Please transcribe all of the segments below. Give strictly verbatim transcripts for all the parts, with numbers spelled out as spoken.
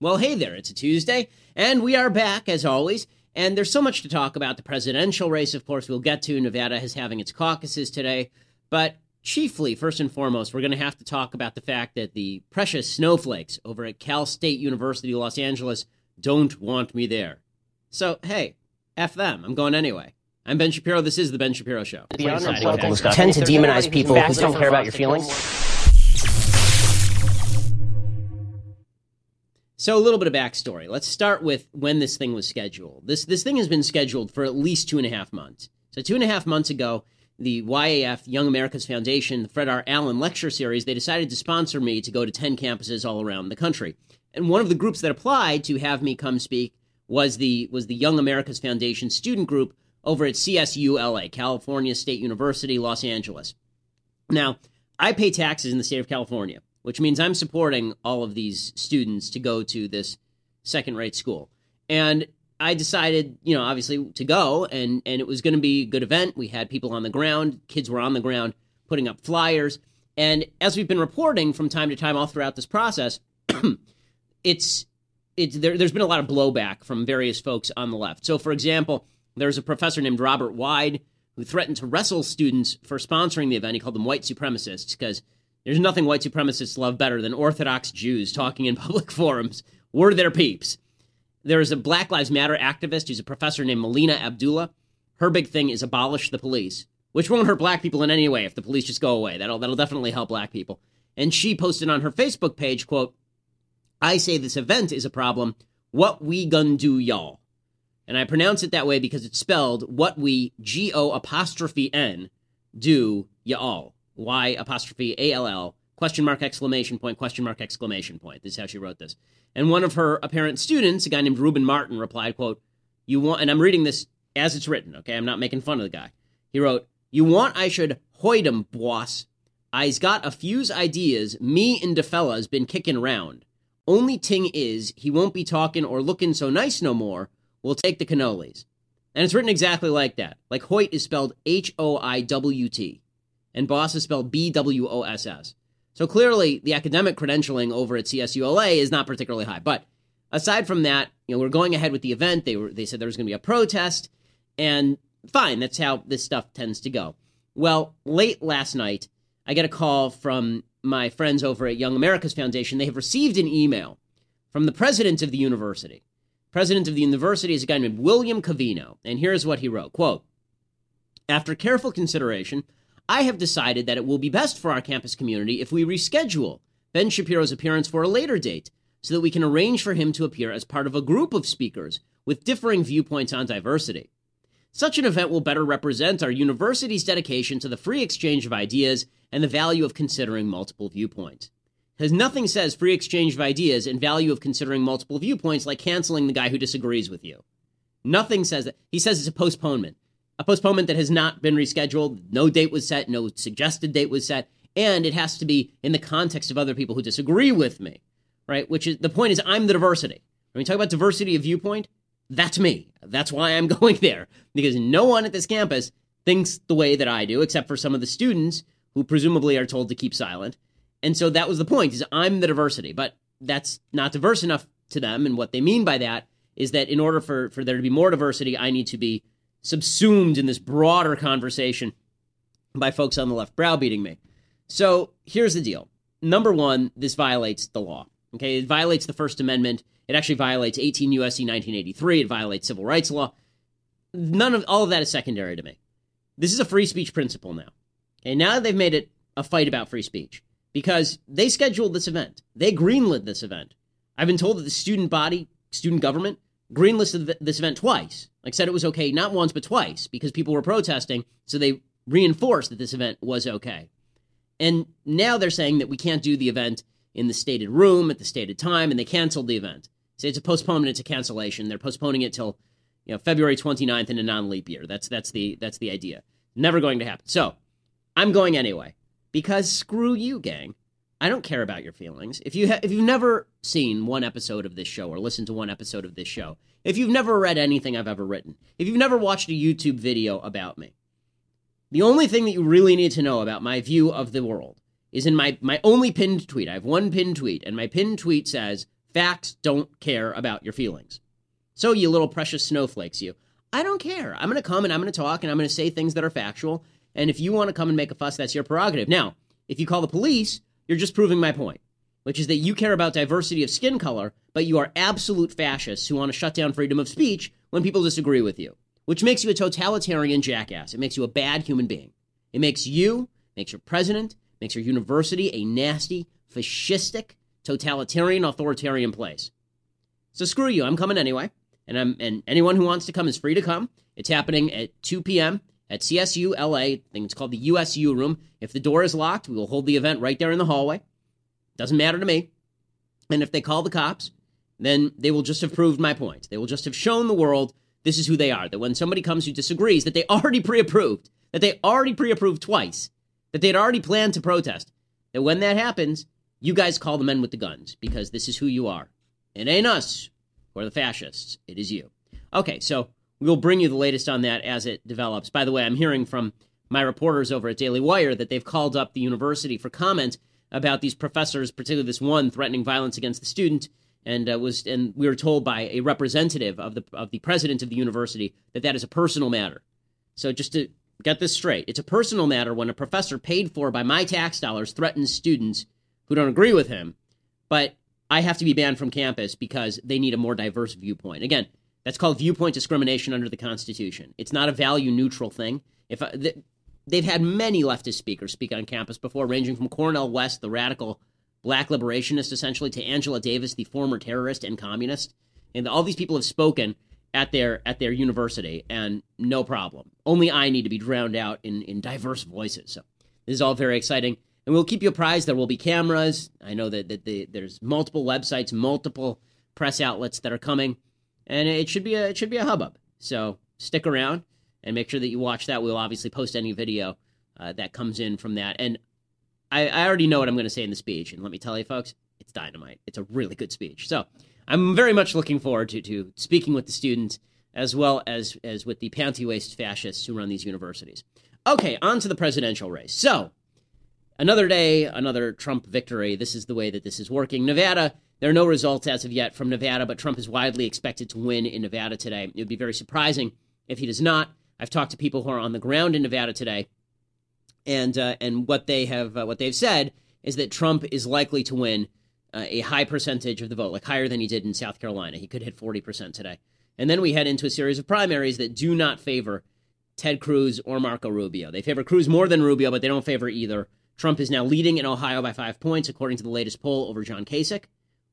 Well, hey there, it's a Tuesday, and we are back, as always, and there's so much to talk about. The presidential race, of course, we'll get to. Nevada is having its caucuses today, but chiefly, first and foremost, we're going to have to talk about the fact that the precious snowflakes over at Cal State University, Los Angeles, don't want me there. So, hey, F them. I'm going anyway. I'm Ben Shapiro. This is The Ben Shapiro Show. Beyond the political discussion, tend to demonize people who don't care about your feelings. So a little bit of backstory. Let's start with when this thing was scheduled. This this thing has been scheduled for at least two and a half months. So two and a half months ago, the Y A F, Young America's Foundation, the Fred R. Allen Lecture Series, they decided to sponsor me to go to ten campuses all around the country. And one of the groups that applied to have me come speak was the was the Young America's Foundation student group over at C S U L A, California State University, Los Angeles. Now, I pay taxes in the state of California, which means I'm supporting all of these students to go to this second-rate school. And I decided, you know, obviously to go, and, and it was going to be a good event. We had people on the ground. Kids were on the ground putting up flyers. And as we've been reporting from time to time all throughout this process, it's it's there, there's been a lot of blowback from various folks on the left. So, for example, there's a professor named Robert Wide who threatened to wrestle students for sponsoring the event. He called them white supremacists because there's nothing white supremacists love better than Orthodox Jews talking in public forums. We're their peeps. There is a Black Lives Matter activist who's a professor named Melina Abdullah. Her big thing is abolish the police, which won't hurt black people in any way if the police just go away. That'll, that'll definitely help black people. And she posted on her Facebook page, quote, "I say this event is a problem. What we gun do, y'all." And I pronounce it that way because it's spelled what we, G-O apostrophe N, do y'all. Y apostrophe A L L, question mark, exclamation point, question mark, exclamation point. This is how she wrote this. And one of her apparent students, a guy named Reuben Martin, replied, quote, "You want," and I'm reading this as it's written, okay? I'm not making fun of the guy. He wrote, "You want I should hoid 'em, boss. I's got a few's ideas me and de fella's been kicking round. Only ting is he won't be talking or looking so nice no more. We'll take the cannolis." And it's written exactly like that. Like Hoyt is spelled H O I W T. And boss is spelled B W O S S. So clearly, the academic credentialing over at C S U L A is not particularly high. But aside from that, you know, we're going ahead with the event. They were they said there was going to be a protest, and fine, that's how this stuff tends to go. Well, late last night, I get a call from my friends over at Young America's Foundation. They have received an email from the president of the university. President of the university is a guy named William Covino, and here's what he wrote, quote, "After careful consideration, I have decided that it will be best for our campus community if we reschedule Ben Shapiro's appearance for a later date so that we can arrange for him to appear as part of a group of speakers with differing viewpoints on diversity. Such an event will better represent our university's dedication to the free exchange of ideas and the value of considering multiple viewpoints." Because nothing says free exchange of ideas and value of considering multiple viewpoints like canceling the guy who disagrees with you. Nothing says that. He says it's a postponement. A postponement that has not been rescheduled, no date was set, no suggested date was set, and it has to be in the context of other people who disagree with me, right? Which is, the point is, I'm the diversity. When we talk about diversity of viewpoint, that's me. That's why I'm going there, because no one at this campus thinks the way that I do, except for some of the students who presumably are told to keep silent. And so that was the point, is I'm the diversity, but that's not diverse enough to them, and what they mean by that is that in order for, for there to be more diversity, I need to be subsumed in this broader conversation by folks on the left browbeating me. So here's the deal. Number one, this violates the law. Okay, it violates the First Amendment. It actually violates eighteen U S C nineteen eighty-three. It violates civil rights law. None of all of that is secondary to me. This is a free speech principle now. Okay, now that they've made it a fight about free speech because they scheduled this event. They greenlit this event. I've been told that the student body, student government, greenlisted this event twice. Like said it was okay, not once, but twice, because people were protesting, so they reinforced that this event was okay. And now they're saying that we can't do the event in the stated room at the stated time, and they canceled the event. So it's a postponement, it's a cancellation. They're postponing it till, you know, February twenty-ninth in a non-leap year. That's that's the that's the idea. Never going to happen. So I'm going anyway, because screw you, gang. I don't care about your feelings. If you ha- if you've never seen one episode of this show or listened to one episode of this show, if you've never read anything I've ever written, if you've never watched a YouTube video about me, the only thing that you really need to know about my view of the world is in my, my only pinned tweet. I have one pinned tweet, and my pinned tweet says, Facts don't care about your feelings. So, you little precious snowflakes, you. I don't care. I'm going to come and I'm going to talk and I'm going to say things that are factual. And if you want to come and make a fuss, that's your prerogative. Now, if you call the police, you're just proving my point, which is that you care about diversity of skin color, but you are absolute fascists who want to shut down freedom of speech when people disagree with you, which makes you a totalitarian jackass. It makes you a bad human being. It makes you, makes your president, makes your university a nasty, fascistic, totalitarian, authoritarian place. So screw you. I'm coming anyway. And I'm, and anyone who wants to come is free to come. It's happening at two p.m. at C S U L A. I think it's called the U S U room. If the door is locked, we will hold the event right there in the hallway. Doesn't matter to me. And if they call the cops, then they will just have proved my point. They will just have shown the world this is who they are. That when somebody comes who disagrees, that they already pre-approved, that they already pre-approved twice, that they had already planned to protest, that when that happens, you guys call the men with the guns because this is who you are. It ain't us. Or the fascists. It is you. Okay, so we'll bring you the latest on that as it develops. By the way, I'm hearing from my reporters over at Daily Wire that they've called up the university for comment about these professors, particularly this one threatening violence against the student, and uh, was and we were told by a representative of the of the president of the university that that is a personal matter. So just to get this straight, it's a personal matter when a professor paid for by my tax dollars threatens students who don't agree with him, but I have to be banned from campus because they need a more diverse viewpoint. Again, that's called viewpoint discrimination under the Constitution. It's not a value-neutral thing. If I, th- They've had many leftist speakers speak on campus before, ranging from Cornel West, the radical black liberationist, essentially, to Angela Davis, the former terrorist and communist. And all these people have spoken at their at their university, and no problem. Only I need to be drowned out in, in diverse voices. So this is all very exciting. And we'll keep you apprised. There will be cameras. I know that, that the, there's multiple websites, multiple press outlets that are coming, and it should be a it should be a hubbub. So stick around and make sure that you watch that. We'll obviously post any video uh, that comes in from that. And I, I already know what I'm going to say in the speech. And let me tell you, folks, it's dynamite. It's a really good speech. So I'm very much looking forward to to speaking with the students as well as as with the panty waist fascists who run these universities. Okay, on to the presidential race. So. Another day, another Trump victory. This is the way that this is working. Nevada, there are no results as of yet from Nevada, but Trump is widely expected to win in Nevada today. It would be very surprising if he does not. I've talked to people who are on the ground in Nevada today, and uh, and what they have uh, what they've said is that Trump is likely to win uh, a high percentage of the vote, like higher than he did in South Carolina. He could hit forty percent today. And then we head into a series of primaries that do not favor Ted Cruz or Marco Rubio. They favor Cruz more than Rubio, but they don't favor either. Trump is now leading in Ohio by five points, according to the latest poll, over John Kasich,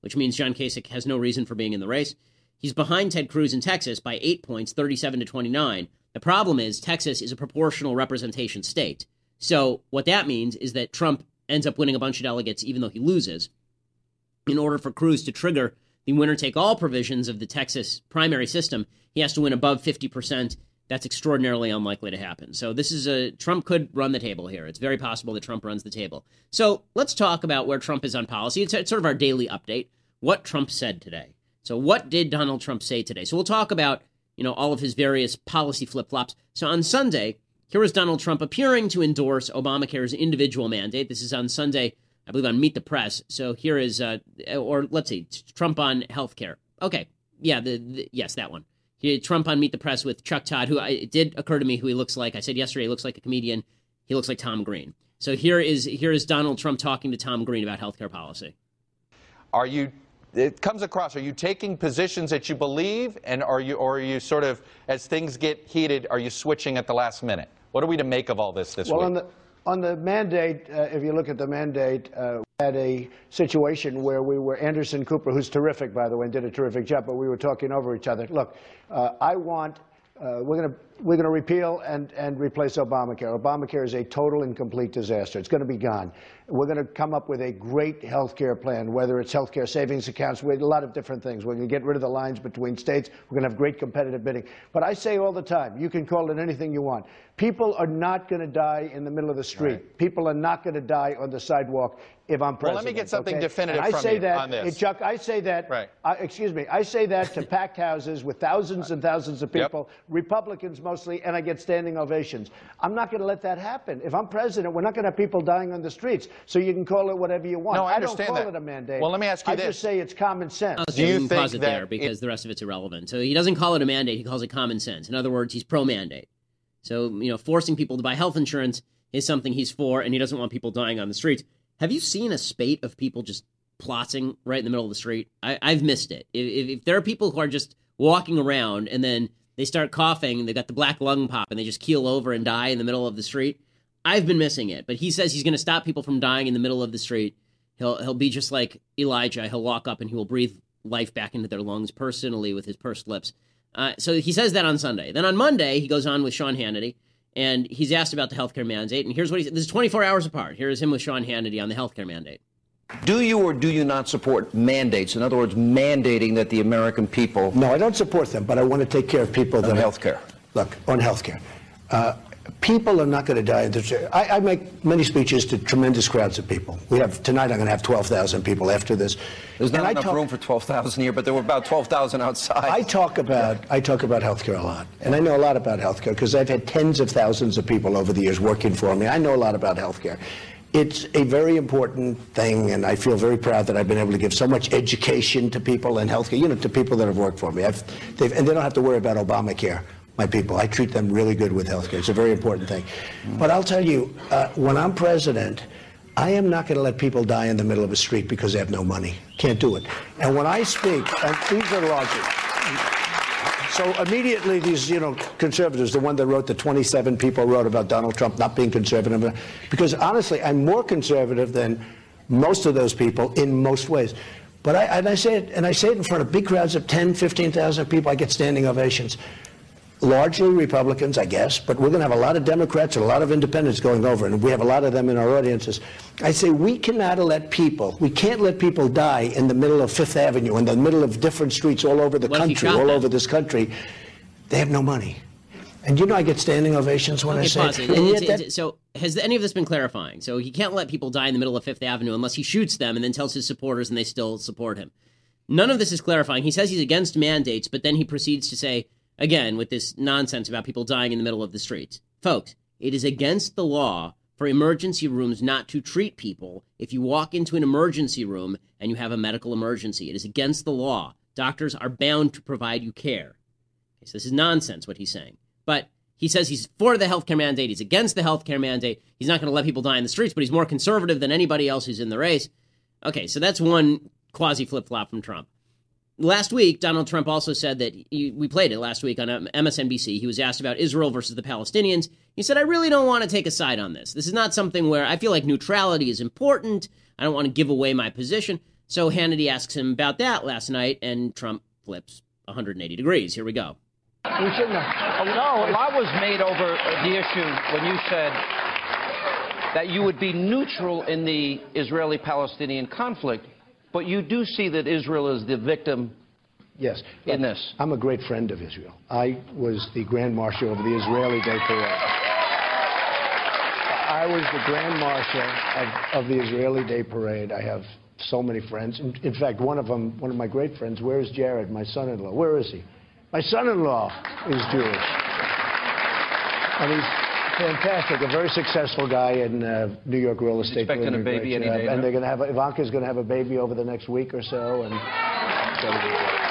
which means John Kasich has no reason for being in the race. He's behind Ted Cruz in Texas by eight points, thirty-seven to twenty-nine. The problem is Texas is a proportional representation state. So what that means is that Trump ends up winning a bunch of delegates, even though he loses, in order for Cruz to trigger the winner-take-all provisions of the Texas primary system. He has to win above fifty percent. That's extraordinarily unlikely to happen. So this is a Trump could run the table here. It's very possible that Trump runs the table. So let's talk about where Trump is on policy. It's, it's sort of our daily update, what Trump said today. So what did Donald Trump say today? So we'll talk about, you know, all of his various policy flip-flops. So on Sunday, here was Donald Trump appearing to endorse Obamacare's individual mandate. This is on Sunday, I believe, on Meet the Press. So here is, uh, or let's see, Trump on healthcare. Okay, yeah, the, the yes, that one. Trump on Meet the Press with Chuck Todd, who I, it did occur to me who he looks like. I said yesterday he looks like a comedian. He looks like Tom Green. So here is here is Donald Trump talking to Tom Green about healthcare policy. Are you? It comes across. Are you taking positions that you believe, and are you or are you sort of as things get heated? Are you switching at the last minute? What are we to make of all this this well, week? On the on the mandate, uh, if you look at the mandate. Uh, Had a situation where we were Anderson Cooper, who's terrific, by the way, and did a terrific job, but we were talking over each other. Look, uh, I want uh, we're going to we're going to repeal and and replace Obamacare. Obamacare is a total and complete disaster. It's going to be gone. We're going to come up with a great health care plan, whether it's health care savings accounts, with a lot of different things. We're going to get rid of the lines between states. We're going to have great competitive bidding. But I say all the time, you can call it anything you want. People are not going to die in the middle of the street. Right. People are not going to die on the sidewalk. if I'm president. Well, let me get something okay? definitive I from say you that, on this. It, Chuck, I say that, right. uh, excuse me, I say that to packed houses with thousands and thousands of people, yep. Republicans mostly, and I get standing ovations. I'm not going to let that happen. If I'm president, we're not going to have people dying on the streets, so you can call it whatever you want. No, I, I understand don't call that. it a mandate. Well, let me ask you I this. I just say it's common sense. Do you, you think pause it that there because it, the rest of it's irrelevant. So he doesn't call it a mandate, he calls it common sense. In other words, he's pro-mandate. So, you know, forcing people to buy health insurance is something he's for, and he doesn't want people dying on the streets. Have you seen a spate of people just plotzing right in the middle of the street? I, I've missed it. If, if there are people who are just walking around and then they start coughing and they've got the black lung pop and they just keel over and die in the middle of the street, I've been missing it. But he says he's going to stop people from dying in the middle of the street. He'll, he'll be just like Elijah. He'll walk up and he will breathe life back into their lungs personally with his pursed lips. Uh, so he says that on Sunday. Then on Monday, he goes on with Sean Hannity. And he's asked about the healthcare mandate, and here's what he said. This is twenty-four hours apart. Here is him with Sean Hannity on the healthcare mandate. Do you or do you not support mandates? In other words, mandating that the American people... No, I don't support them, but I want to take care of people... On healthcare. Look, on healthcare. Uh, people are not going to die. I, I make many speeches to tremendous crowds of people. We have tonight, I'm going to have twelve thousand people after this. There's not enough room for twelve thousand here, but there were about twelve thousand outside. I talk about I talk about healthcare a lot, and I know a lot about healthcare because I've had tens of thousands of people over the years working for me. I know a lot about healthcare. It's a very important thing, and I feel very proud that I've been able to give so much education to people in healthcare. You know, to people that have worked for me, I've, they've, and they don't have to worry about Obamacare. My people, I treat them really good with health care. It's a very important thing. But I'll tell you, uh, when I'm president, I am not going to let people die in the middle of a street because they have no money. Can't do it. And when I speak, and these are logic. So immediately these, you know, conservatives, the one that wrote the twenty-seven people wrote about Donald Trump not being conservative, because honestly, I'm more conservative than most of those people in most ways. But I, and I say it, and I say it in front of big crowds of ten, fifteen thousand people. I get standing ovations. Largely Republicans, I guess, but we're going to have a lot of Democrats and a lot of independents going over, and we have a lot of them in our audiences. I say we cannot let people, we can't let people die in the middle of Fifth Avenue, in the middle of different streets all over the country, all over this country. They have no money. And you know I get standing ovations when I say it. So has any of this been clarifying? So he can't let people die in the middle of Fifth Avenue unless he shoots them and then tells his supporters and they still support him. None of this is clarifying. He says he's against mandates, but then he proceeds to say, again, with this nonsense about people dying in the middle of the streets. Folks, it is against the law for emergency rooms not to treat people if you walk into an emergency room and you have a medical emergency. It is against the law. Doctors are bound to provide you care. Okay, so this is nonsense, what he's saying. But he says he's for the healthcare mandate. He's against the healthcare mandate. He's not going to let people die in the streets, but he's more conservative than anybody else who's in the race. Okay, so that's one quasi-flip-flop from Trump. Last week, Donald Trump also said that, he, we played it last week on M S N B C, he was asked about Israel versus the Palestinians. He said, I really don't want to take a side on this. This is not something where I feel like neutrality is important. I don't want to give away my position. So Hannity asks him about that last night, and Trump flips one hundred eighty degrees. Here we go. We shouldn't have. No, a lot was made over the issue when you said that you would be neutral in the Israeli-Palestinian conflict. But you do see that Israel is the victim. Yes. In this. I'm a great friend of Israel. I was the Grand Marshal of the Israeli Day Parade. I was the Grand Marshal of, of the Israeli Day Parade. I have so many friends. In, in fact, one of them, one of my great friends, where is Jared, my son-in-law? Where is he? My son-in-law is Jewish. And he's fantastic, a very successful guy in uh, New York real estate. Expecting a baby any day. And they're going to have a, Ivanka's going to have a baby over the next week or so. And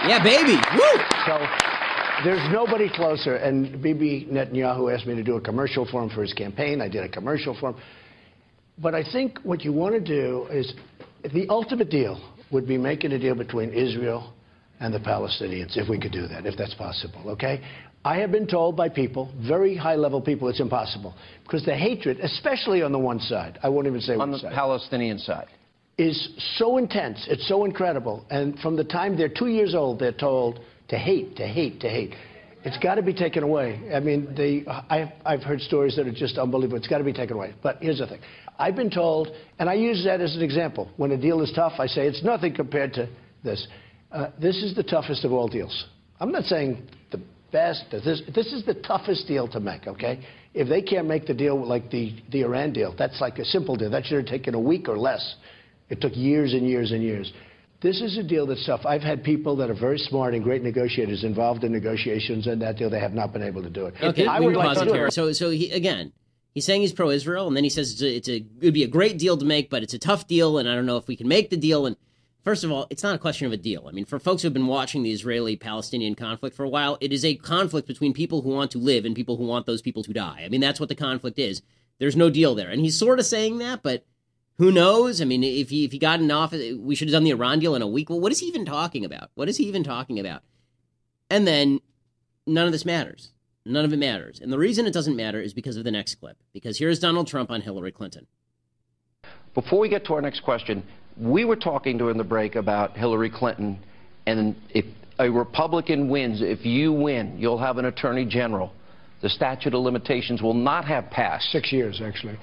yeah, baby. Woo! So there's nobody closer. And Bibi Netanyahu asked me to do a commercial for him for his campaign. I did a commercial for him. But I think what you want to do is the ultimate deal would be making a deal between Israel and the Palestinians, if we could do that, if that's possible, okay? I have been told by people, very high-level people, it's impossible. Because the hatred, especially on the one side, I won't even say one side. On the Palestinian side. Is so intense, it's so incredible. And from the time they're two years old, they're told to hate, to hate, to hate. It's got to be taken away. I mean, they, I've, I've heard stories that are just unbelievable. It's got to be taken away. But here's the thing. I've been told, and I use that as an example. When a deal is tough, I say it's nothing compared to this. Uh, this is the toughest of all deals. I'm not saying the best. This, this is the toughest deal to make, okay? If they can't make the deal like the, the Iran deal, that's like a simple deal. That should have taken a week or less. It took years and years and years. This is a deal that's tough. I've had people that are very smart and great negotiators involved in negotiations, and that deal they have not been able to do it. Okay, I would like to do it. So, so he, again, he's saying he's pro-Israel, and then he says it's a, it's a, it'd be a great deal to make, but it's a tough deal, and I don't know if we can make the deal. And first of all, it's not a question of a deal. I mean, for folks who have been watching the Israeli-Palestinian conflict for a while, it is a conflict between people who want to live and people who want those people to die. I mean, that's what the conflict is. There's no deal there. And he's sort of saying that, but who knows? I mean, if he, if he got in office, we should have done the Iran deal in a week. Well, what is he even talking about? What is he even talking about? And then none of this matters. None of it matters. And the reason it doesn't matter is because of the next clip. Because here's Donald Trump on Hillary Clinton. Before we get to our next question, we were talking during the break about Hillary Clinton. And if a Republican wins, if you win, you'll have an attorney general. The statute of limitations will not have passed. Six years, actually.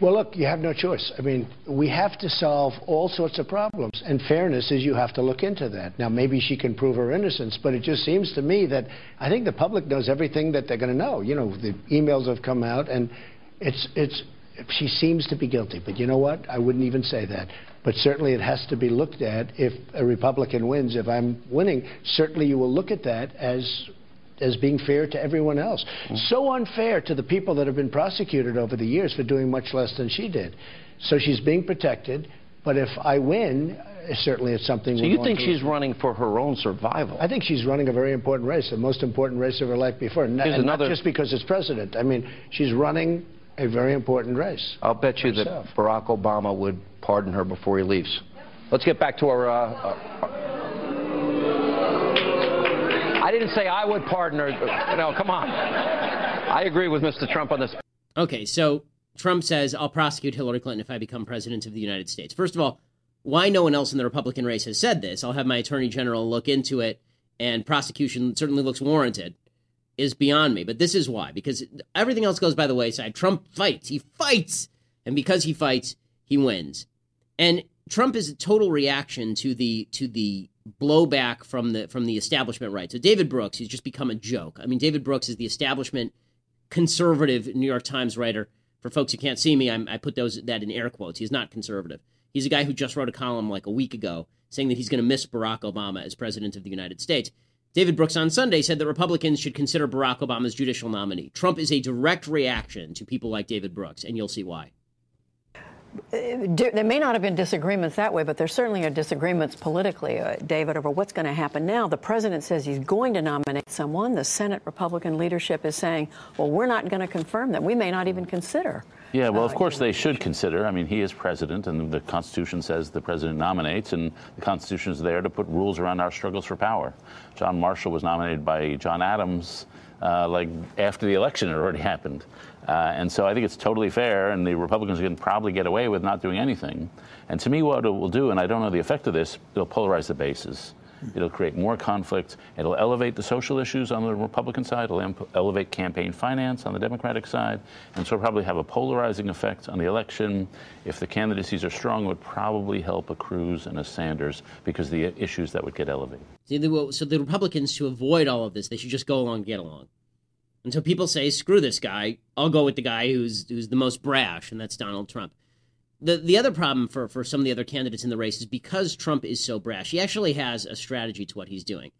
Well, look, you have no choice. I mean, we have to solve all sorts of problems, and fairness is you have to look into that. Now, maybe she can prove her innocence, but it just seems to me that I think the public knows everything that they're going to know. You know, the emails have come out, and it's, it's, she seems to be guilty. But you know what? I wouldn't even say that. But certainly it has to be looked at if a Republican wins. If I'm winning, certainly you will look at that as... as being fair to everyone else. So unfair to the people that have been prosecuted over the years for doing much less than she did. So she's being protected, but if I win, certainly it's something... So you think she's running for her own survival? I think she's running a very important race, the most important race of her life before, and not just because it's president. I mean, she's running a very important race. I'll bet you that Barack Obama would pardon her before he leaves. Let's get back to our... Uh, our I didn't say I would pardon her. No, come on. I agree with Mister Trump on this. Okay, so Trump says, I'll prosecute Hillary Clinton if I become president of the United States. First of all, why no one else in the Republican race has said this? I'll have my attorney general look into it, and prosecution certainly looks warranted, is beyond me. But this is why, because everything else goes by the wayside. Trump fights. He fights. And because he fights, he wins. And Trump is a total reaction to the to the blowback from the from the establishment right. So David Brooks, he's just become a joke. I mean, David Brooks is the establishment conservative New York Times writer. For folks who can't see me, I'm, I put those that in air quotes. He's not conservative. He's a guy who just wrote a column like a week ago saying that he's going to miss Barack Obama as president of the United States. David Brooks on Sunday said that Republicans should consider Barack Obama's judicial nominee. Trump is a direct reaction to people like David Brooks, and you'll see why. There may not have been disagreements that way, but there certainly are disagreements politically, uh, David, over what's going to happen now. The president says he's going to nominate someone. The Senate Republican leadership is saying, well, we're not going to confirm them. We may not even consider. Yeah, well, uh, of course they should consider. I mean, he is president, and the Constitution says the president nominates, and the Constitution is there to put rules around our struggles for power. John Marshall was nominated by John Adams, uh, like, after the election had already happened. Uh, and so I think it's totally fair, and the Republicans can probably get away with not doing anything. And to me, what it will do, and I don't know the effect of this, it'll polarize the bases. It'll create more conflict. It'll elevate the social issues on the Republican side. It'll elevate campaign finance on the Democratic side. And so it'll probably have a polarizing effect on the election. If the candidacies are strong, it would probably help a Cruz and a Sanders because the issues that would get elevated. So the Republicans, to avoid all of this, they should just go along and get along. And so people say, screw this guy. I'll go with the guy who's who's the most brash, and that's Donald Trump. The the other problem for, for some of the other candidates in the race is because Trump is so brash, he actually has a strategy to what he's doing.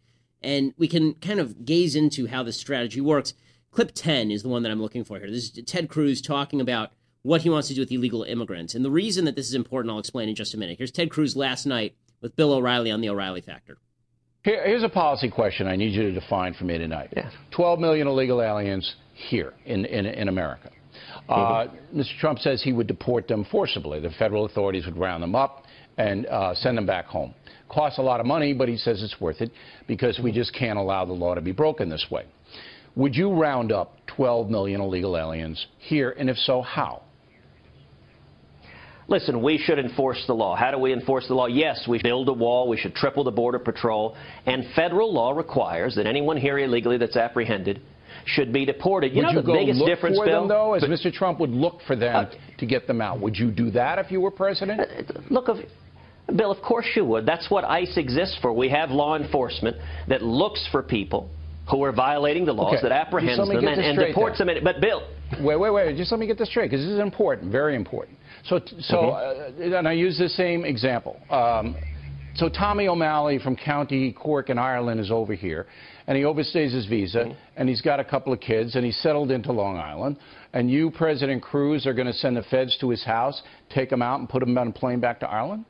And we can kind of gaze into how this strategy works. Clip ten is the one that I'm looking for here. This is Ted Cruz talking about what he wants to do with illegal immigrants. And the reason that this is important, I'll explain in just a minute. Here's Ted Cruz last night with Bill O'Reilly on the O'Reilly Factor. Here, here's a policy question I need you to define for me tonight. Yeah. twelve million illegal aliens here in, in, in America. Uh, mm-hmm. Mister Trump says he would deport them forcibly. The federal authorities would round them up and uh, send them back home. Costs a lot of money, but he says it's worth it because we just can't allow the law to be broken this way. Would you round up twelve million illegal aliens here, and if so, how? Listen, we should enforce the law. How do we enforce the law? Yes, we should build a wall. We should triple the border patrol. And federal law requires that anyone here illegally that's apprehended should be deported. You would know you the go biggest look difference, for Bill? Them, though, as but, Mister Trump would look for them uh, to get them out. Would you do that if you were president? Uh, look, of, Bill, of course you would. That's what ICE exists for. We have law enforcement that looks for people who are violating the laws okay. that apprehends them and, and deports there. them. But Bill, wait, wait, wait. Just let me get this straight, because this is important, very important. So, so, mm-hmm. uh, and I use the same example. Um, so Tommy O'Malley from County Cork in Ireland is over here, and he overstays his visa, mm-hmm. and he's got a couple of kids, and he's settled into Long Island. And you, President Cruz, are going to send the feds to his house, take him out, and put him on a plane back to Ireland?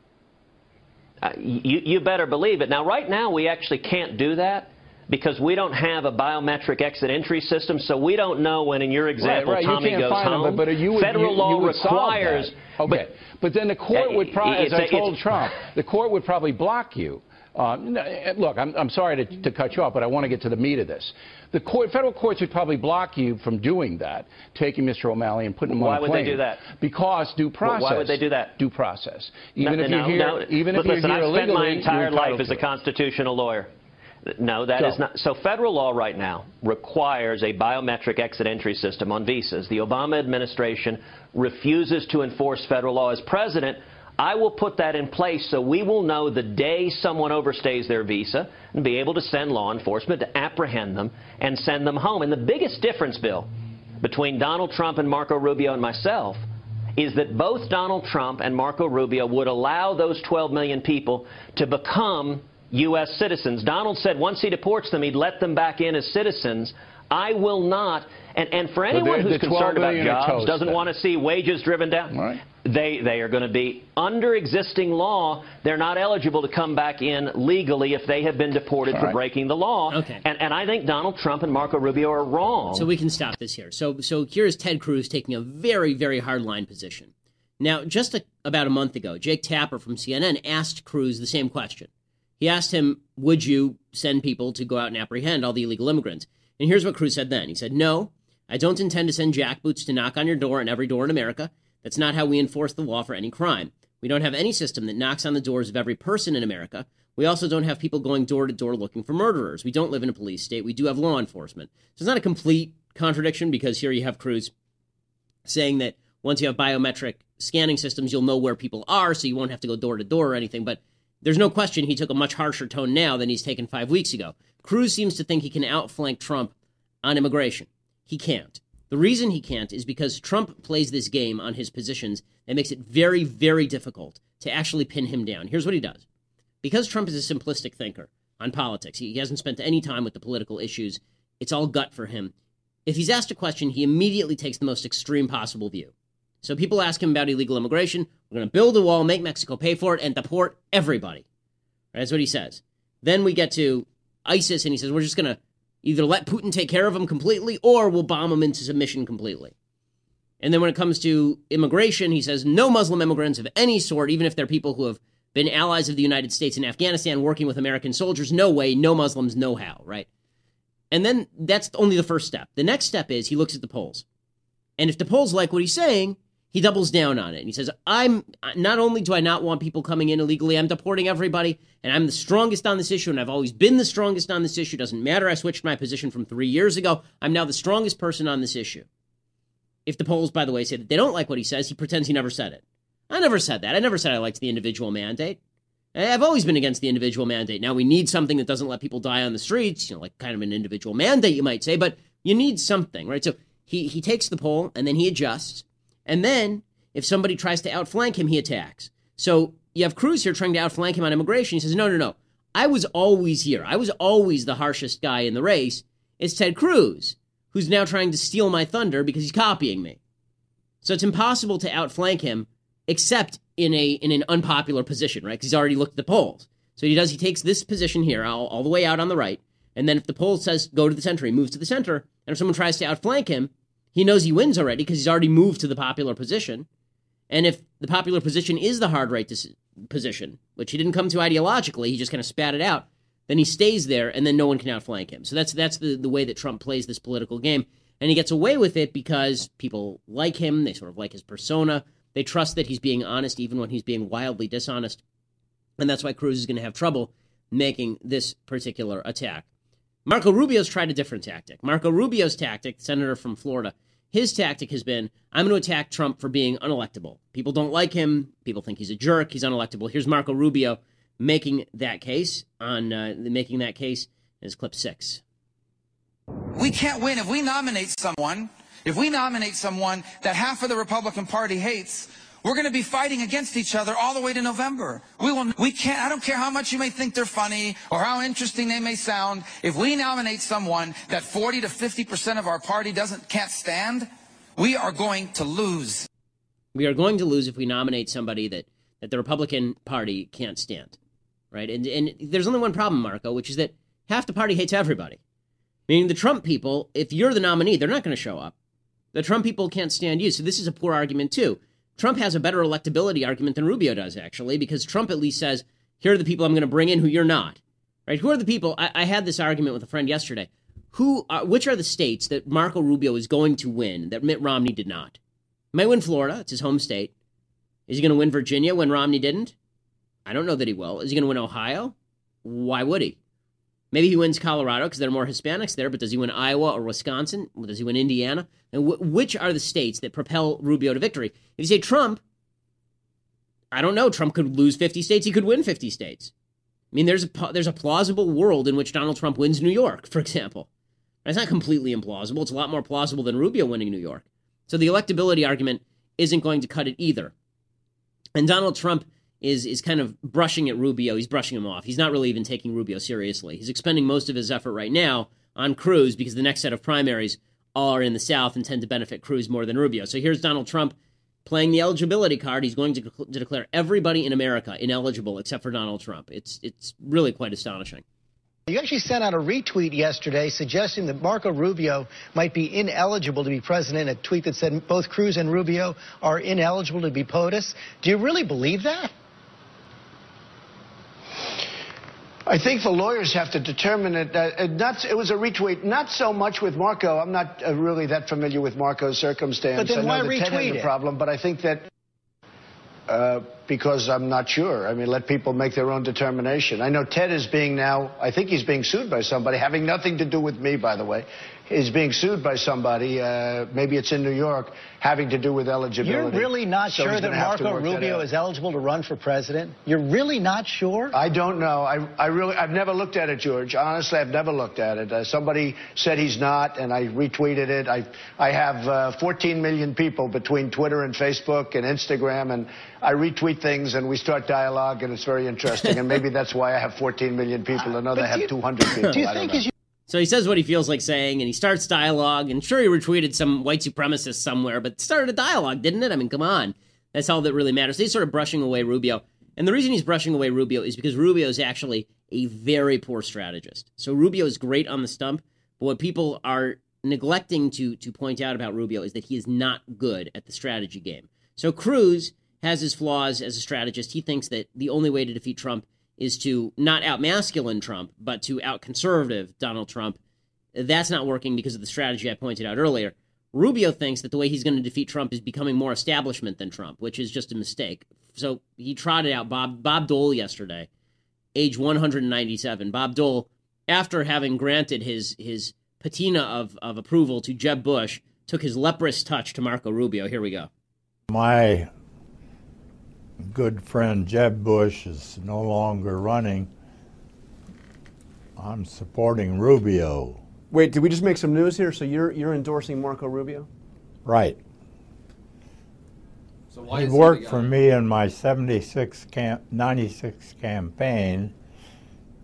Uh, you, you better believe it. Now, right now, we actually can't do that, because we don't have a biometric exit entry system, so we don't know when, in your example, right, right. Tommy you goes home. Him, but, but you would, Federal you, law you requires... Okay, but, but then the court uh, would probably, as I told Trump, the court would probably block you. Uh, look, I'm, I'm sorry to, to cut you off, but I want to get to the meat of this. The court, federal courts would probably block you from doing that, taking Mister O'Malley and putting him on a plane. Why would they do that? Because due process. Well, why would they do that? Due process. Even no, if you're here, no, no. even if Look, you're listen, here I've illegally, spent my entire life as a constitutional lawyer. No, that so. is not. So federal law right now requires a biometric exit entry system on visas. The Obama administration refuses to enforce federal law. As president, I will put that in place so we will know the day someone overstays their visa and be able to send law enforcement to apprehend them and send them home. And the biggest difference, Bill, between Donald Trump and Marco Rubio and myself is that both Donald Trump and Marco Rubio would allow those twelve million people to become U S citizens. Donald said once he deports them, he'd let them back in as citizens. I will not. And, and for anyone who's concerned about jobs, doesn't want to see wages driven down, right. they, they are going to be under existing law. They're not eligible to come back in legally if they have been deported for breaking the law. Okay. And, and I think Donald Trump and Marco Rubio are wrong. So we can stop this here. So, so here's Ted Cruz taking a very, very hardline position. Now, just a, about a month ago, Jake Tapper from C N N asked Cruz the same question. He asked him, would you send people to go out and apprehend all the illegal immigrants? And here's what Cruz said then. He said, no, I don't intend to send jackboots to knock on your door and every door in America. That's not how we enforce the law for any crime. We don't have any system that knocks on the doors of every person in America. We also don't have people going door to door looking for murderers. We don't live in a police state. We do have law enforcement. So it's not a complete contradiction, because here you have Cruz saying that once you have biometric scanning systems, you'll know where people are, so you won't have to go door to door or anything. But there's no question he took a much harsher tone now than he's taken five weeks ago. Cruz seems to think he can outflank Trump on immigration. He can't. The reason he can't is because Trump plays this game on his positions that makes it very, very difficult to actually pin him down. Here's what he does. Because Trump is a simplistic thinker on politics, he hasn't spent any time with the political issues. It's all gut for him. If he's asked a question, he immediately takes the most extreme possible view. So people ask him about illegal immigration. We're going to build a wall, make Mexico pay for it, and deport everybody. Right, that's what he says. Then we get to ISIS, and he says, we're just going to either let Putin take care of them completely, or we'll bomb them into submission completely. And then when it comes to immigration, he says, no Muslim immigrants of any sort, even if they're people who have been allies of the United States in Afghanistan working with American soldiers, no way, no Muslims, no how, right? And then that's only the first step. The next step is he looks at the polls. And if the polls like what he's saying, he doubles down on it, and he says, I'm not only do I not want people coming in illegally, I'm deporting everybody, and I'm the strongest on this issue, and I've always been the strongest on this issue. Doesn't matter, I switched my position from three years ago. I'm now the strongest person on this issue. If the polls, by the way, say that they don't like what he says, he pretends he never said it. I never said that. I never said I liked the individual mandate. I've always been against the individual mandate. Now, we need something that doesn't let people die on the streets, you know, like kind of an individual mandate, you might say, but you need something, right? So he, he takes the poll, and then he adjusts. And then, if somebody tries to outflank him, he attacks. So you have Cruz here trying to outflank him on immigration. He says, no, no, no. I was always here. I was always the harshest guy in the race. It's Ted Cruz, who's now trying to steal my thunder because he's copying me. So it's impossible to outflank him, except in a in an unpopular position, right? Because he's already looked at the polls. So what he does, he takes this position here, all, all the way out on the right. And then if the poll says, go to the center, he moves to the center. And if someone tries to outflank him, he knows he wins already because he's already moved to the popular position. And if the popular position is the hard right dis- position, which he didn't come to ideologically, he just kind of spat it out, then he stays there, and then no one can outflank him. So that's that's the, the way that Trump plays this political game. And he gets away with it because people like him. They sort of like his persona. They trust that he's being honest even when he's being wildly dishonest. And that's why Cruz is going to have trouble making this particular attack. Marco Rubio's tried a different tactic. Marco Rubio's tactic, the senator from Florida, his tactic has been, I'm going to attack Trump for being unelectable. People don't like him. People think he's a jerk. He's unelectable. Here's Marco Rubio making that case on uh, making that case as clip six. We can't win if we nominate someone, if we nominate someone that half of the Republican Party hates. We're going to be fighting against each other all the way to November. We will, we can't, I don't care how much you may think they're funny or how interesting they may sound. If we nominate someone that forty to fifty percent of our party doesn't, can't stand, we are going to lose. We are going to lose if we nominate somebody that, that the Republican Party can't stand, right? And, and there's only one problem, Marco, which is that half the party hates everybody. Meaning the Trump people, if you're the nominee, they're not going to show up. The Trump people can't stand you. So this is a poor argument too. Trump has a better electability argument than Rubio does, actually, because Trump at least says, here are the people I'm going to bring in who you're not, right? Who are the people? I, I had this argument with a friend yesterday. Who, are, which are the states that Marco Rubio is going to win that Mitt Romney did not? He might win Florida. It's his home state. Is he going to win Virginia when Romney didn't? I don't know that he will. Is he going to win Ohio? Why would he? Maybe he wins Colorado because there are more Hispanics there, but does he win Iowa or Wisconsin? Does he win Indiana? And wh- which are the states that propel Rubio to victory? If you say Trump, I don't know. Trump could lose fifty states. He could win fifty states. I mean, there's a, there's a plausible world in which Donald Trump wins New York, for example. That's not completely implausible. It's a lot more plausible than Rubio winning New York. So the electability argument isn't going to cut it either. And Donald Trump is is kind of brushing at Rubio. He's brushing him off. He's not really even taking Rubio seriously. He's expending most of his effort right now on Cruz because the next set of primaries all are in the South and tend to benefit Cruz more than Rubio. So here's Donald Trump playing the eligibility card. He's going to, dec- to declare everybody in America ineligible except for Donald Trump. It's it's really quite astonishing. You actually sent out a retweet yesterday suggesting that Marco Rubio might be ineligible to be president, a tweet that said both Cruz and Rubio are ineligible to be POTUS. Do you really believe that? I think the lawyers have to determine it. Uh, not, it was a retweet, not so much with Marco. I'm not uh, really that familiar with Marco's circumstance. But then why I know that Ted has a problem, but I think that uh, because I'm not sure. I mean, let people make their own determination. I know Ted is being now, I think he's being sued by somebody, having nothing to do with me, by the way. He's being sued by somebody, uh, maybe it's in New York, having to do with eligibility. You're really not so sure that Marco Rubio that is eligible to run for president? You're really not sure? I don't know. I, I really, I've never looked at it, George. Honestly, I've never looked at it. Uh, somebody said he's not, and I retweeted it. I, I have uh, fourteen million people between Twitter and Facebook and Instagram, and I retweet things, and we start dialogue, and it's very interesting. And maybe that's why I have fourteen million people. Another uh, have you, two hundred people. Do you I think don't know. So he says what he feels like saying, and he starts dialogue, and sure, he retweeted some white supremacist somewhere, but started a dialogue, didn't it? I mean, come on. That's all that really matters. So he's sort of brushing away Rubio, and the reason he's brushing away Rubio is because Rubio is actually a very poor strategist. So Rubio is great on the stump, but what people are neglecting to, to point out about Rubio is that he is not good at the strategy game. So Cruz has his flaws as a strategist. He thinks that the only way to defeat Trump is to not out-masculine Trump, but to out-conservative Donald Trump. That's not working because of the strategy I pointed out earlier. Rubio thinks that the way he's going to defeat Trump is becoming more establishment than Trump, which is just a mistake. So he trotted out Bob Bob Dole yesterday, age one hundred ninety-seven. Bob Dole, after having granted his his patina of, of approval to Jeb Bush, took his leprous touch to Marco Rubio. Here we go. My good friend Jeb Bush is no longer running. I'm supporting Rubio. Wait, did we just make some news here? So you're you're endorsing Marco Rubio? Right. So why he worked for me in my seventy-six, ninety-six campaign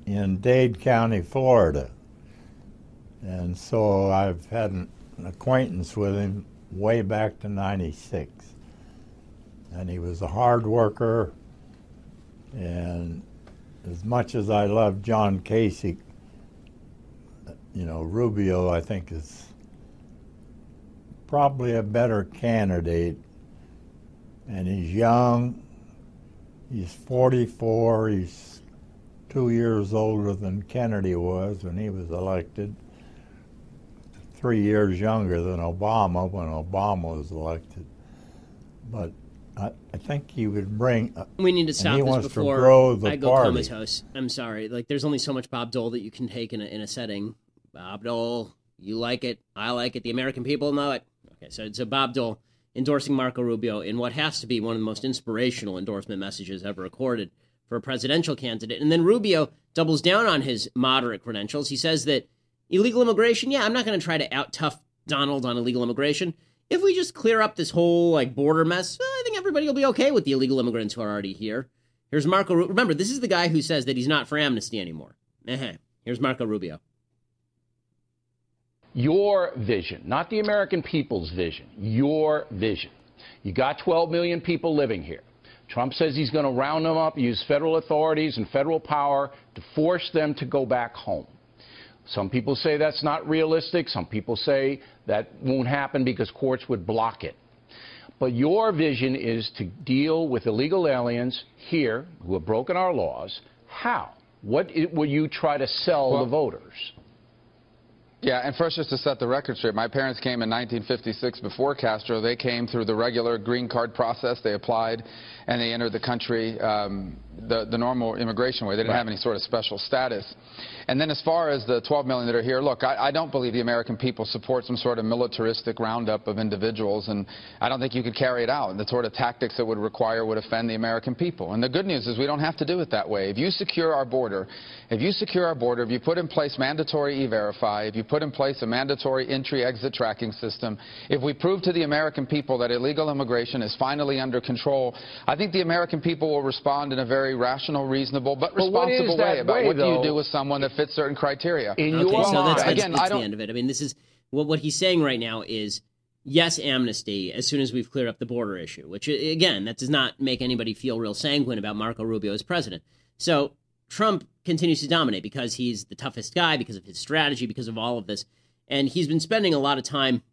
in Dade County, Florida. And so I've had an acquaintance with him way back to ninety-six. And he was a hard worker, and as much as I love John Kasich, you know, Rubio, I think, is probably a better candidate, and he's young, he's forty-four, he's two years older than Kennedy was when he was elected, three years younger than Obama when Obama was elected, but I think he would bring. Uh, we need to stop this before I go comatose. I'm sorry. Like, there's only so much Bob Dole that you can take in a in a setting. Bob Dole, you like it, I like it. The American people know it. Okay, so so Bob Dole endorsing Marco Rubio in what has to be one of the most inspirational endorsement messages ever recorded for a presidential candidate. And then Rubio doubles down on his moderate credentials. He says that Illegal immigration, yeah, I'm not going to try to out-tough Donald on illegal immigration. If we just clear up this whole, like, border mess, well, I think everybody will be okay with the illegal immigrants who are already here. Here's Marco Rubio. Remember, this is the guy who says that he's not for amnesty anymore. Uh-huh. Here's Marco Rubio. Your vision, not the American people's vision, your vision. You got twelve million people living here. Trump says he's going to round them up, use federal authorities and federal power to force them to go back home. Some people say that's not realistic. Some people say that won't happen because courts would block it. But your vision is to deal with illegal aliens here who have broken our laws. How? What will you try to sell well, the voters? Yeah, and first, just to set the record straight, my parents came in nineteen fifty-six before Castro. They came through the regular green card process. They applied, and they entered the country um, the, the normal immigration way. They didn't right. have any sort of special status. And then as far as the twelve million that are here, look, I, I don't believe the American people support some sort of militaristic roundup of individuals, and I don't think you could carry it out. And the sort of tactics that would require would offend the American people. And the good news is we don't have to do it that way. If you secure our border, if you secure our border, if you put in place mandatory E-Verify, if you put in place a mandatory entry-exit tracking system, if we prove to the American people that illegal immigration is finally under control, I think the American people will respond in a very rational, reasonable, but well, responsible way about way, what though? do you do with someone that fits certain criteria. In okay, your so mind. That's, that's, Again, that's I don't, the end of it. I mean, this is well, what he's saying right now is, yes, amnesty, as soon as we've cleared up the border issue, which, again, that does not make anybody feel real sanguine about Marco Rubio as president. So Trump continues to dominate because he's the toughest guy, because of his strategy, because of all of this. And he's been spending a lot of time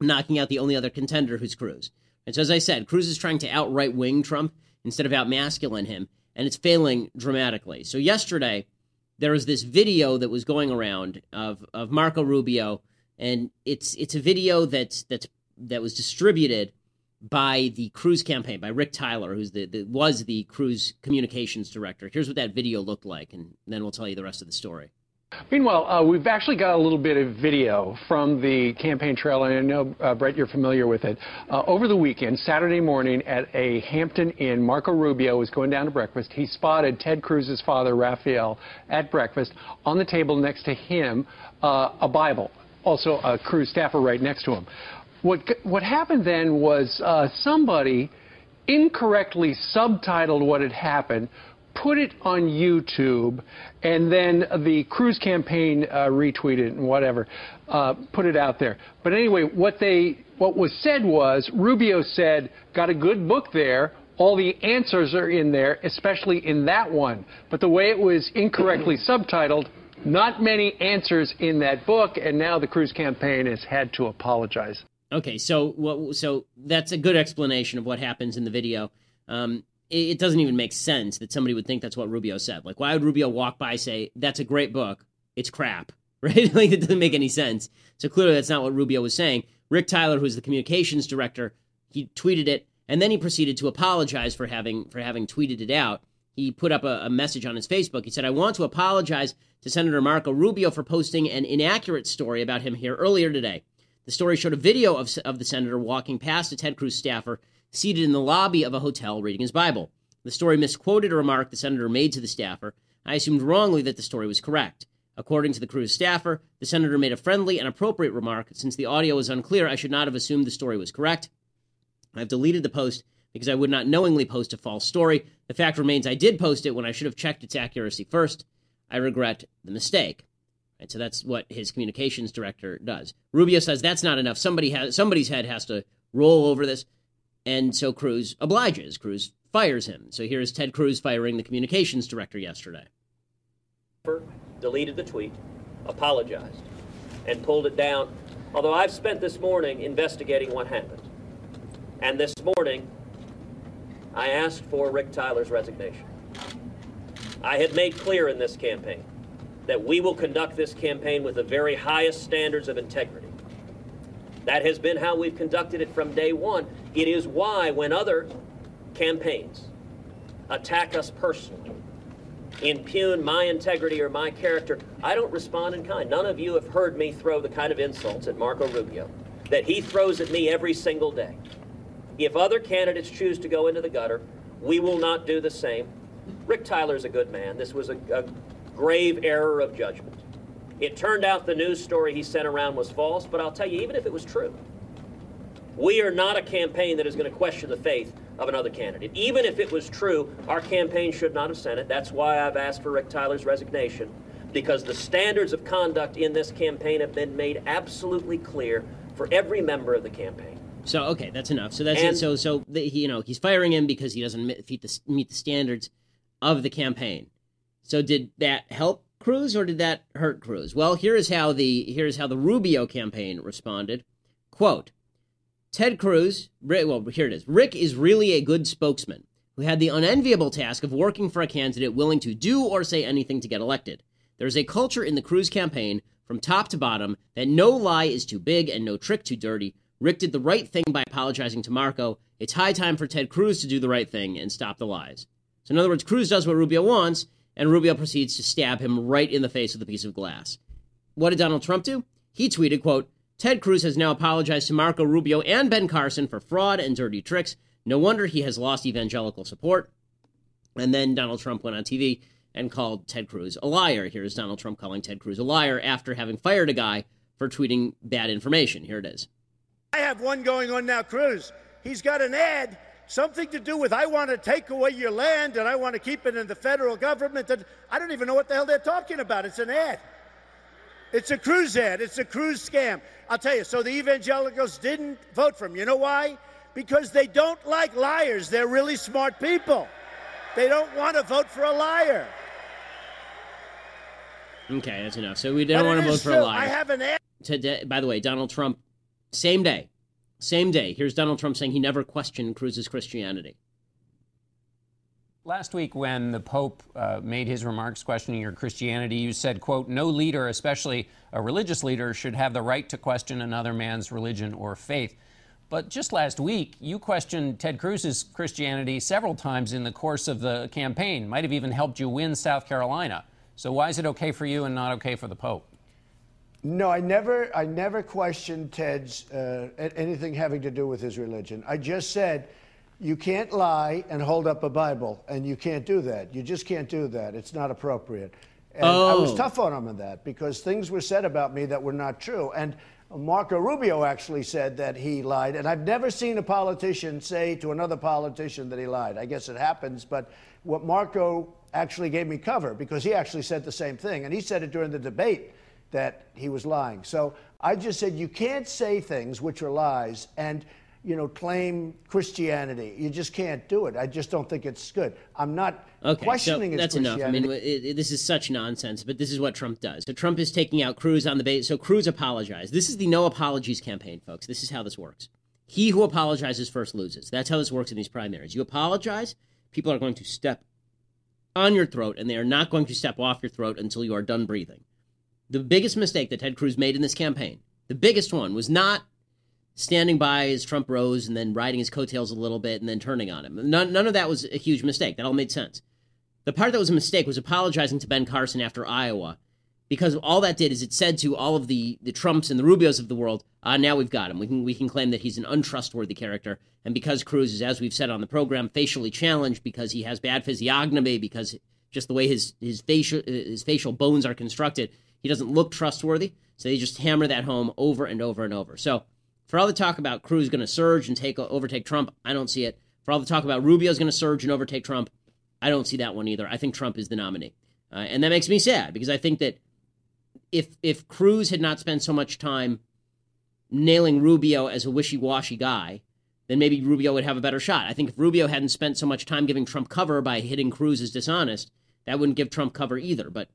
knocking out the only other contender, who's Cruz. And so, as I said, Cruz is trying to outright wing Trump instead of outmasculine him, and it's failing dramatically. So yesterday, there was this video that was going around of, of Marco Rubio, and it's it's a video that's, that's, that was distributed by the Cruz campaign, by Rick Tyler, who's the, the was the Cruz communications director. Here's what that video looked like, and then we'll tell you the rest of the story. Meanwhile, uh, we've actually got a little bit of video from the campaign trail, and I know, uh, Brett, you're familiar with it. Uh, over the weekend, Saturday morning at a Hampton Inn, Marco Rubio was going down to breakfast. He spotted Ted Cruz's father, Rafael, at breakfast. On the table next to him, uh, a Bible, also a Cruz staffer right next to him. What, what happened then was uh, somebody incorrectly subtitled what had happened, put it on YouTube, and then the Cruz campaign uh, retweeted it and whatever, uh, put it out there. But anyway, what, they, what was said was, Rubio said, got a good book there. All the answers are in there, especially in that one. But the way it was incorrectly subtitled, not many answers in that book, and now the Cruz campaign has had to apologize. Okay, so so that's a good explanation of what happens in the video. Um, it doesn't even make sense that somebody would think that's what Rubio said. Like, why would Rubio walk by and say, that's a great book, it's crap, right? Like, it doesn't make any sense. So clearly that's not what Rubio was saying. Rick Tyler, who's the communications director, he tweeted it, and then he proceeded to apologize for having, for having tweeted it out. He put up a, a message on his Facebook. He said, I want to apologize to Senator Marco Rubio for posting an inaccurate story about him here earlier today. The story showed a video of, of the senator walking past a Ted Cruz staffer seated in the lobby of a hotel reading his Bible. The story misquoted a remark the senator made to the staffer. I assumed wrongly that the story was correct. According to the Cruz staffer, the senator made a friendly and appropriate remark. Since the audio was unclear, I should not have assumed the story was correct. I've deleted the post because I would not knowingly post a false story. The fact remains I did post it when I should have checked its accuracy first. I regret the mistake. And so that's what his communications director does. Rubio says that's not enough. Somebody has, somebody's head has to roll over this. And so Cruz obliges. Cruz fires him. So here's Ted Cruz firing the communications director yesterday. Deleted the tweet, apologized, and pulled it down. Although I've spent this morning investigating what happened. And this morning, I asked for Rick Tyler's resignation. I had made clear in this campaign that we will conduct this campaign with the very highest standards of integrity. That has been how we've conducted it from day one. It is why when other campaigns attack us personally, impugn my integrity or my character, I don't respond in kind. None of you have heard me throw the kind of insults at Marco Rubio that he throws at me every single day. If other candidates choose to go into the gutter, we will not do the same. Rick Tyler's a good man. This was a, a grave error of judgment. It turned out the news story he sent around was false, but I'll tell you, even if it was true, we are not a campaign that is going to question the faith of another candidate. Even if it was true, our campaign should not have sent it. That's why I've asked for Rick Tyler's resignation, because the standards of conduct in this campaign have been made absolutely clear for every member of the campaign. So, okay, that's enough. So that's and, it. So, so the, he, you know, he's firing him because he doesn't meet the, meet the standards of the campaign. So did that help Cruz or did that hurt Cruz? Well, here is how the here is how the Rubio campaign responded. Quote, Ted Cruz, well, here it is. Rick is really a good spokesman who had the unenviable task of working for a candidate willing to do or say anything to get elected. There is a culture in the Cruz campaign from top to bottom that no lie is too big and no trick too dirty. Rick did the right thing by apologizing to Marco. It's high time for Ted Cruz to do the right thing and stop the lies. So in other words, Cruz does what Rubio wants, and Rubio proceeds to stab him right in the face with a piece of glass. What did Donald Trump do? He tweeted, quote, Ted Cruz has now apologized to Marco Rubio and Ben Carson for fraud and dirty tricks. No wonder he has lost evangelical support. And then Donald Trump went on T V and called Ted Cruz a liar. Here's Donald Trump calling Ted Cruz a liar after having fired a guy for tweeting bad information. Here it is. I have one going on now, Cruz. He's got an ad, something to do with I want to take away your land and I want to keep it in the federal government. And I don't even know what the hell they're talking about. It's an ad. It's a Cruz ad. It's a Cruz scam. I'll tell you, so the evangelicals didn't vote for him. You know why? Because they don't like liars. They're really smart people. They don't want to vote for a liar. Okay, that's enough. So we didn't want to vote for a liar. I have an ad. Today, by the way, Donald Trump, same day. Same day. Here's Donald Trump saying he never questioned Cruz's Christianity. Last week when the Pope uh, made his remarks questioning your Christianity, you said, quote, no leader, especially a religious leader, should have the right to question another man's religion or faith. But just last week, you questioned Ted Cruz's Christianity several times in the course of the campaign. Might have even helped you win South Carolina. So why is it okay for you and not okay for the Pope? No, I never, I never questioned Ted's uh, anything having to do with his religion. I just said, you can't lie and hold up a Bible, and you can't do that. You just can't do that. It's not appropriate. And oh. I was tough on him in that because things were said about me that were not true. And Marco Rubio actually said that he lied, and I've never seen a politician say to another politician that he lied. I guess it happens, but what Marco actually gave me cover because he actually said the same thing, and he said it during the debate that he was lying. So I just said, you can't say things which are lies and, you know, claim Christianity. You just can't do it. I just don't think it's good. I'm not okay, questioning so that's enough. I mean, it, it, this is such nonsense, but this is what Trump does. So Trump is taking out Cruz on the bait. So Cruz apologized. This is the no apologies campaign, folks. This is how this works. He who apologizes first loses. That's how this works in these primaries. You apologize, people are going to step on your throat, and they are not going to step off your throat until you are done breathing. The biggest mistake that Ted Cruz made in this campaign, the biggest one, was not standing by as Trump rose and then riding his coattails a little bit and then turning on him. None, none of that was a huge mistake. That all made sense. The part that was a mistake was apologizing to Ben Carson after Iowa, because all that did is it said to all of the, the Trumps and the Rubios of the world, ah, now we've got him. We can, we can claim that he's an untrustworthy character. And because Cruz is, as we've said on the program, facially challenged because he has bad physiognomy, because just the way his, his, facial, his facial bones are constructed, he doesn't look trustworthy, so they just hammer that home over and over and over. So for all the talk about Cruz going to surge and take overtake Trump, I don't see it. For all the talk about Rubio's going to surge and overtake Trump, I don't see that one either. I think Trump is the nominee. Uh, and that makes me sad because I think that if if Cruz had not spent so much time nailing Rubio as a wishy-washy guy, then maybe Rubio would have a better shot. I think if Rubio hadn't spent so much time giving Trump cover by hitting Cruz as dishonest, that wouldn't give Trump cover either. But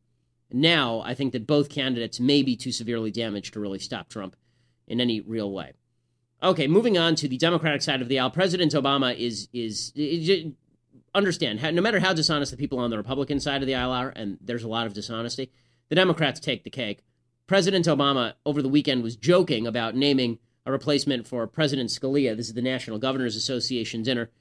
now, I think that both candidates may be too severely damaged to really stop Trump in any real way. Okay, moving on to the Democratic side of the aisle. President Obama is, is, is understand, no matter how dishonest the people on the Republican side of the aisle are, and there's a lot of dishonesty, the Democrats take the cake. President Obama, over the weekend, was joking about naming a replacement for President Scalia. This is the National Governors Association dinner.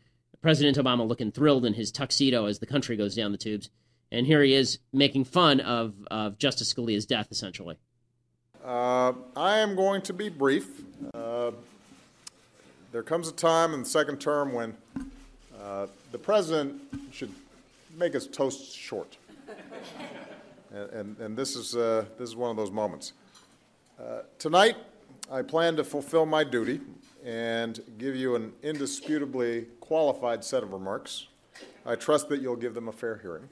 President Obama looking thrilled in his tuxedo as the country goes down the tubes. And here he is making fun of, of Justice Scalia's death, essentially. Uh, I am going to be brief. Uh, there comes a time in the second term when uh, the president should make his toast short. and, and, and this is uh, this is one of those moments. Uh, tonight, I plan to fulfill my duty and give you an indisputably qualified set of remarks. I trust that you'll give them a fair hearing.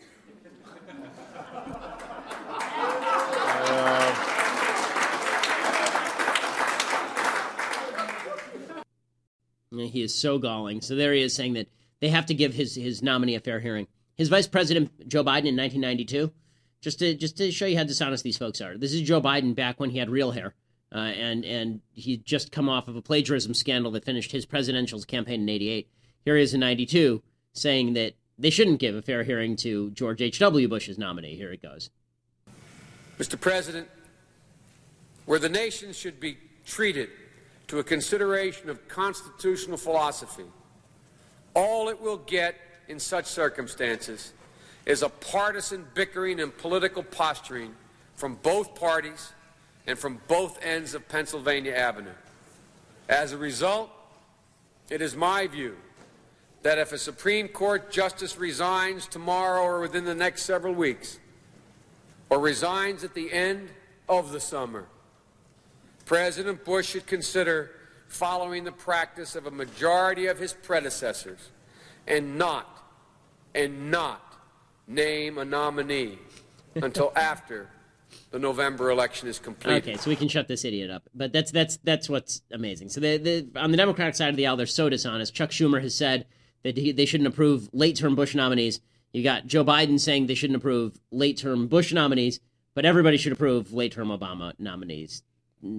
uh, He is so galling. So there he is saying that they have to give his, his nominee a fair hearing. His vice president, Joe Biden, in nineteen ninety-two, just to just to show you how dishonest these folks are. This is Joe Biden back when he had real hair, uh, and, and he'd just come off of a plagiarism scandal that finished his presidential campaign in eighty-eight. Here he is in ninety-two saying that they shouldn't give a fair hearing to George H W Bush's nominee. Here it goes. Mister President, where the nation should be treated to a consideration of constitutional philosophy, all it will get in such circumstances is a partisan bickering and political posturing from both parties and from both ends of Pennsylvania Avenue. As a result, it is my view that if a Supreme Court justice resigns tomorrow or within the next several weeks, or resigns at the end of the summer, President Bush should consider following the practice of a majority of his predecessors and not, and not name a nominee until after the November election is completed. Okay, so we can shut this idiot up. But that's that's that's what's amazing. So they, they, on the Democratic side of the aisle, they're so dishonest. Chuck Schumer has said that he, they shouldn't approve late-term Bush nominees. You got Joe Biden saying they shouldn't approve late-term Bush nominees, but everybody should approve late-term Obama nominees.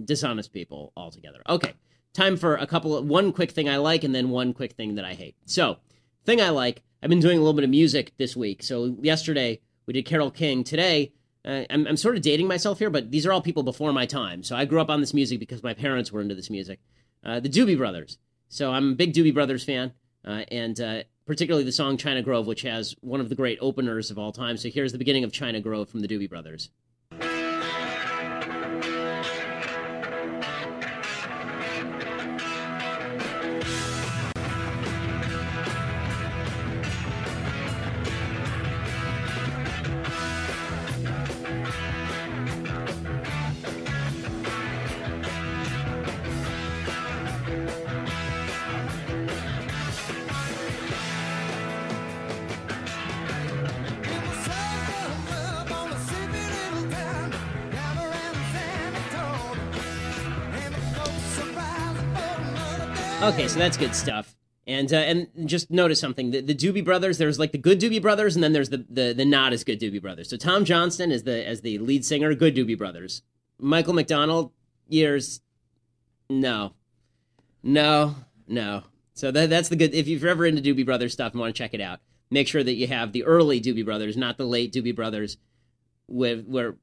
Dishonest people altogether. Okay, time for a couple of, one quick thing I like and then one quick thing that I hate. So, thing I like, I've been doing a little bit of music this week. So yesterday we did Carole King. Today, uh, I'm, I'm sort of dating myself here, but these are all people before my time. So I grew up on this music because my parents were into this music. Uh, the Doobie Brothers. So I'm a big Doobie Brothers fan, uh, and uh, particularly the song China Grove, which has one of the great openers of all time. So here's the beginning of China Grove from the Doobie Brothers. Okay, so that's good stuff. And uh, and just notice something. The, the Doobie Brothers, there's like the good Doobie Brothers, and then there's the, the, the not as good Doobie Brothers. So Tom Johnston is the as the lead singer, good Doobie Brothers. Michael McDonald, years, no. No, no. So that, that's the good. If you're ever into Doobie Brothers stuff and want to check it out, make sure that you have the early Doobie Brothers, not the late Doobie Brothers, with, where...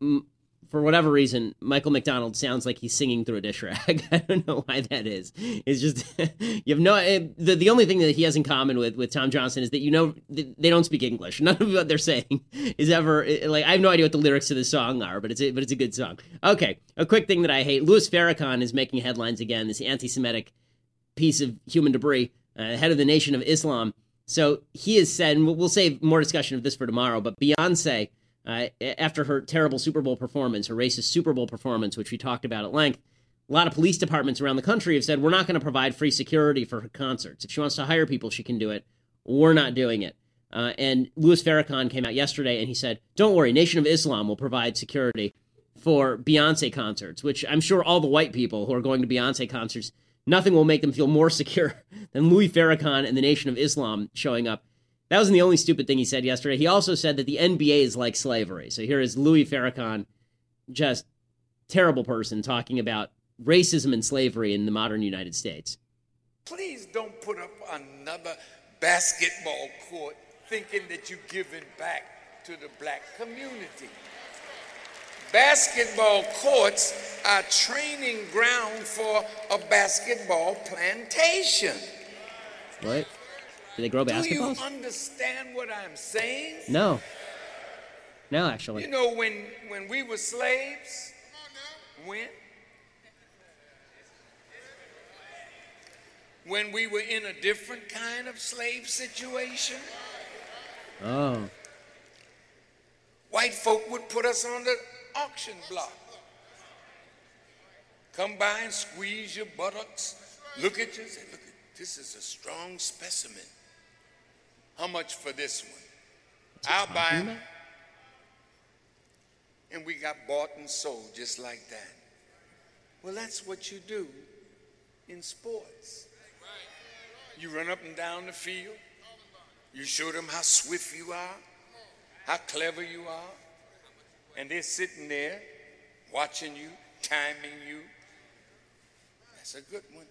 M- for whatever reason, Michael McDonald sounds like he's singing through a dish rag. I don't know why that is. It's just, you have no, it, the, the only thing that he has in common with, with Tom Johnston is that, you know, they don't speak English. None of what they're saying is ever, like, I have no idea what the lyrics to this song are, but it's a, but it's a good song. Okay, a quick thing that I hate. Louis Farrakhan is making headlines again, this anti-Semitic piece of human debris, uh, head of the Nation of Islam. So he has said, and we'll save more discussion of this for tomorrow, but Beyonce, Uh, after her terrible Super Bowl performance, her racist Super Bowl performance, which we talked about at length, a lot of police departments around the country have said, we're not going to provide free security for her concerts. If she wants to hire people, she can do it. We're not doing it. Uh, and Louis Farrakhan came out yesterday and he said, don't worry, Nation of Islam will provide security for Beyonce concerts, which I'm sure all the white people who are going to Beyonce concerts, nothing will make them feel more secure than Louis Farrakhan and the Nation of Islam showing up. That wasn't the only stupid thing he said yesterday. He also said that the N B A is like slavery. So here is Louis Farrakhan, just terrible person, talking about racism and slavery in the modern United States. Please don't put up another basketball court thinking that you're giving back to the black community. Basketball courts are training ground for a basketball plantation. What? Do they grow basketballs? Do you understand what I'm saying? No. No, actually. You know, when, when we were slaves, when? When we were in a different kind of slave situation. Oh. White folk would put us on the auction block. Come by and squeeze your buttocks, look at you and say, look, this is a strong specimen. How much for this one? I'll buy it. And we got bought and sold just like that. Well, that's what you do in sports. You run up and down the field. You show them how swift you are, how clever you are. And they're sitting there watching you, timing you. That's a good one.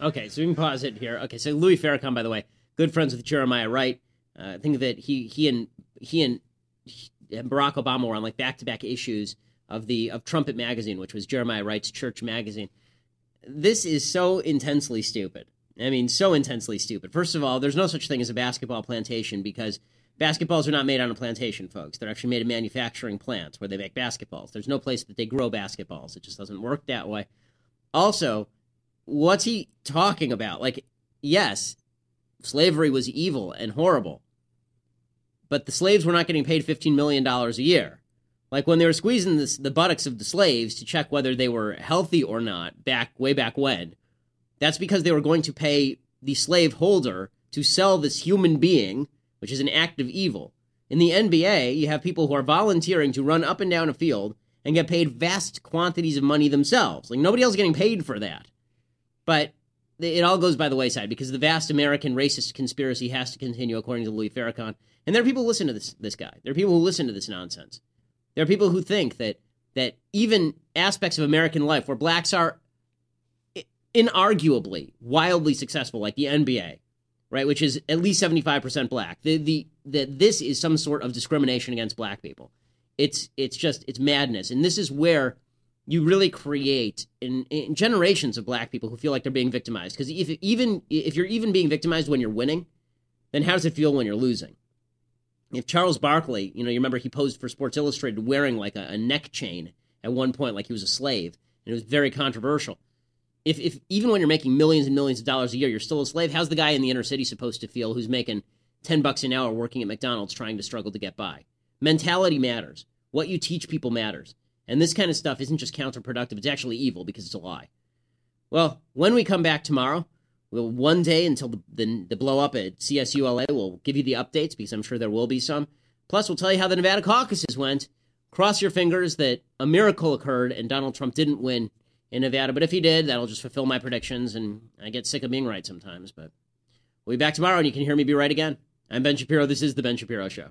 Okay, so we can pause it here. Okay, so Louis Farrakhan, by the way, good friends with Jeremiah Wright. Uh, I think that he he and he and he, Barack Obama were on like back-to-back issues of the of Trumpet Magazine, which was Jeremiah Wright's church magazine. This is so intensely stupid. I mean, so intensely stupid. First of all, there's no such thing as a basketball plantation because basketballs are not made on a plantation, folks. They're actually made at manufacturing plants where they make basketballs. There's no place that they grow basketballs. It just doesn't work that way. Also, what's he talking about? Like, yes, slavery was evil and horrible, but the slaves were not getting paid fifteen million dollars a year. Like when they were squeezing this, the buttocks of the slaves to check whether they were healthy or not back way back when, that's because they were going to pay the slave holder to sell this human being, which is an act of evil. In the N B A, you have people who are volunteering to run up and down a field and get paid vast quantities of money themselves. Like nobody else is getting paid for that. But it all goes by the wayside because the vast American racist conspiracy has to continue, according to Louis Farrakhan. And there are people who listen to this this guy. There are people who listen to this nonsense. There are people who think that that even aspects of American life where blacks are inarguably wildly successful, like the N B A, right, which is at least seventy-five percent black, the, the that this is some sort of discrimination against black people. It's it's just it's madness, and this is where you really create in, in generations of black people who feel like they're being victimized. Because if even if you're even being victimized when you're winning, then how does it feel when you're losing? If Charles Barkley, you know, you remember he posed for Sports Illustrated wearing like a, a neck chain at one point, like he was a slave, and it was very controversial. If if even when you're making millions and millions of dollars a year, you're still a slave, how's the guy in the inner city supposed to feel who's making ten bucks an hour working at McDonald's trying to struggle to get by? Mentality matters. What you teach people matters. And this kind of stuff isn't just counterproductive, it's actually evil because it's a lie. Well, when we come back tomorrow, we'll one day until the, the, the blow up at C S U L A, we'll give you the updates because I'm sure there will be some. Plus, we'll tell you how the Nevada caucuses went. Cross your fingers that a miracle occurred and Donald Trump didn't win in Nevada. But if he did, that'll just fulfill my predictions, and I get sick of being right sometimes. But we'll be back tomorrow, and you can hear me be right again. I'm Ben Shapiro. This is The Ben Shapiro Show.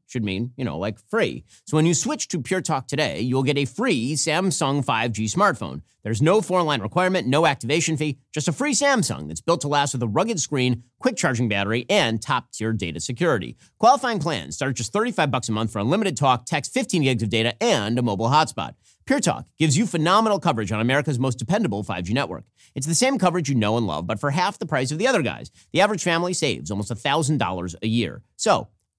should mean, you know, like free. So when you switch to Pure Talk today, you'll get a free Samsung five G smartphone. There's no four-line requirement, no activation fee, just a free Samsung that's built to last with a rugged screen, quick charging battery, and top-tier data security. Qualifying plans start at just thirty-five bucks a month for unlimited talk, text, fifteen gigs of data, and a mobile hotspot. Pure Talk gives you phenomenal coverage on America's most dependable five G network. It's the same coverage you know and love, but for half the price of the other guys. The average family saves almost one thousand dollars a year. So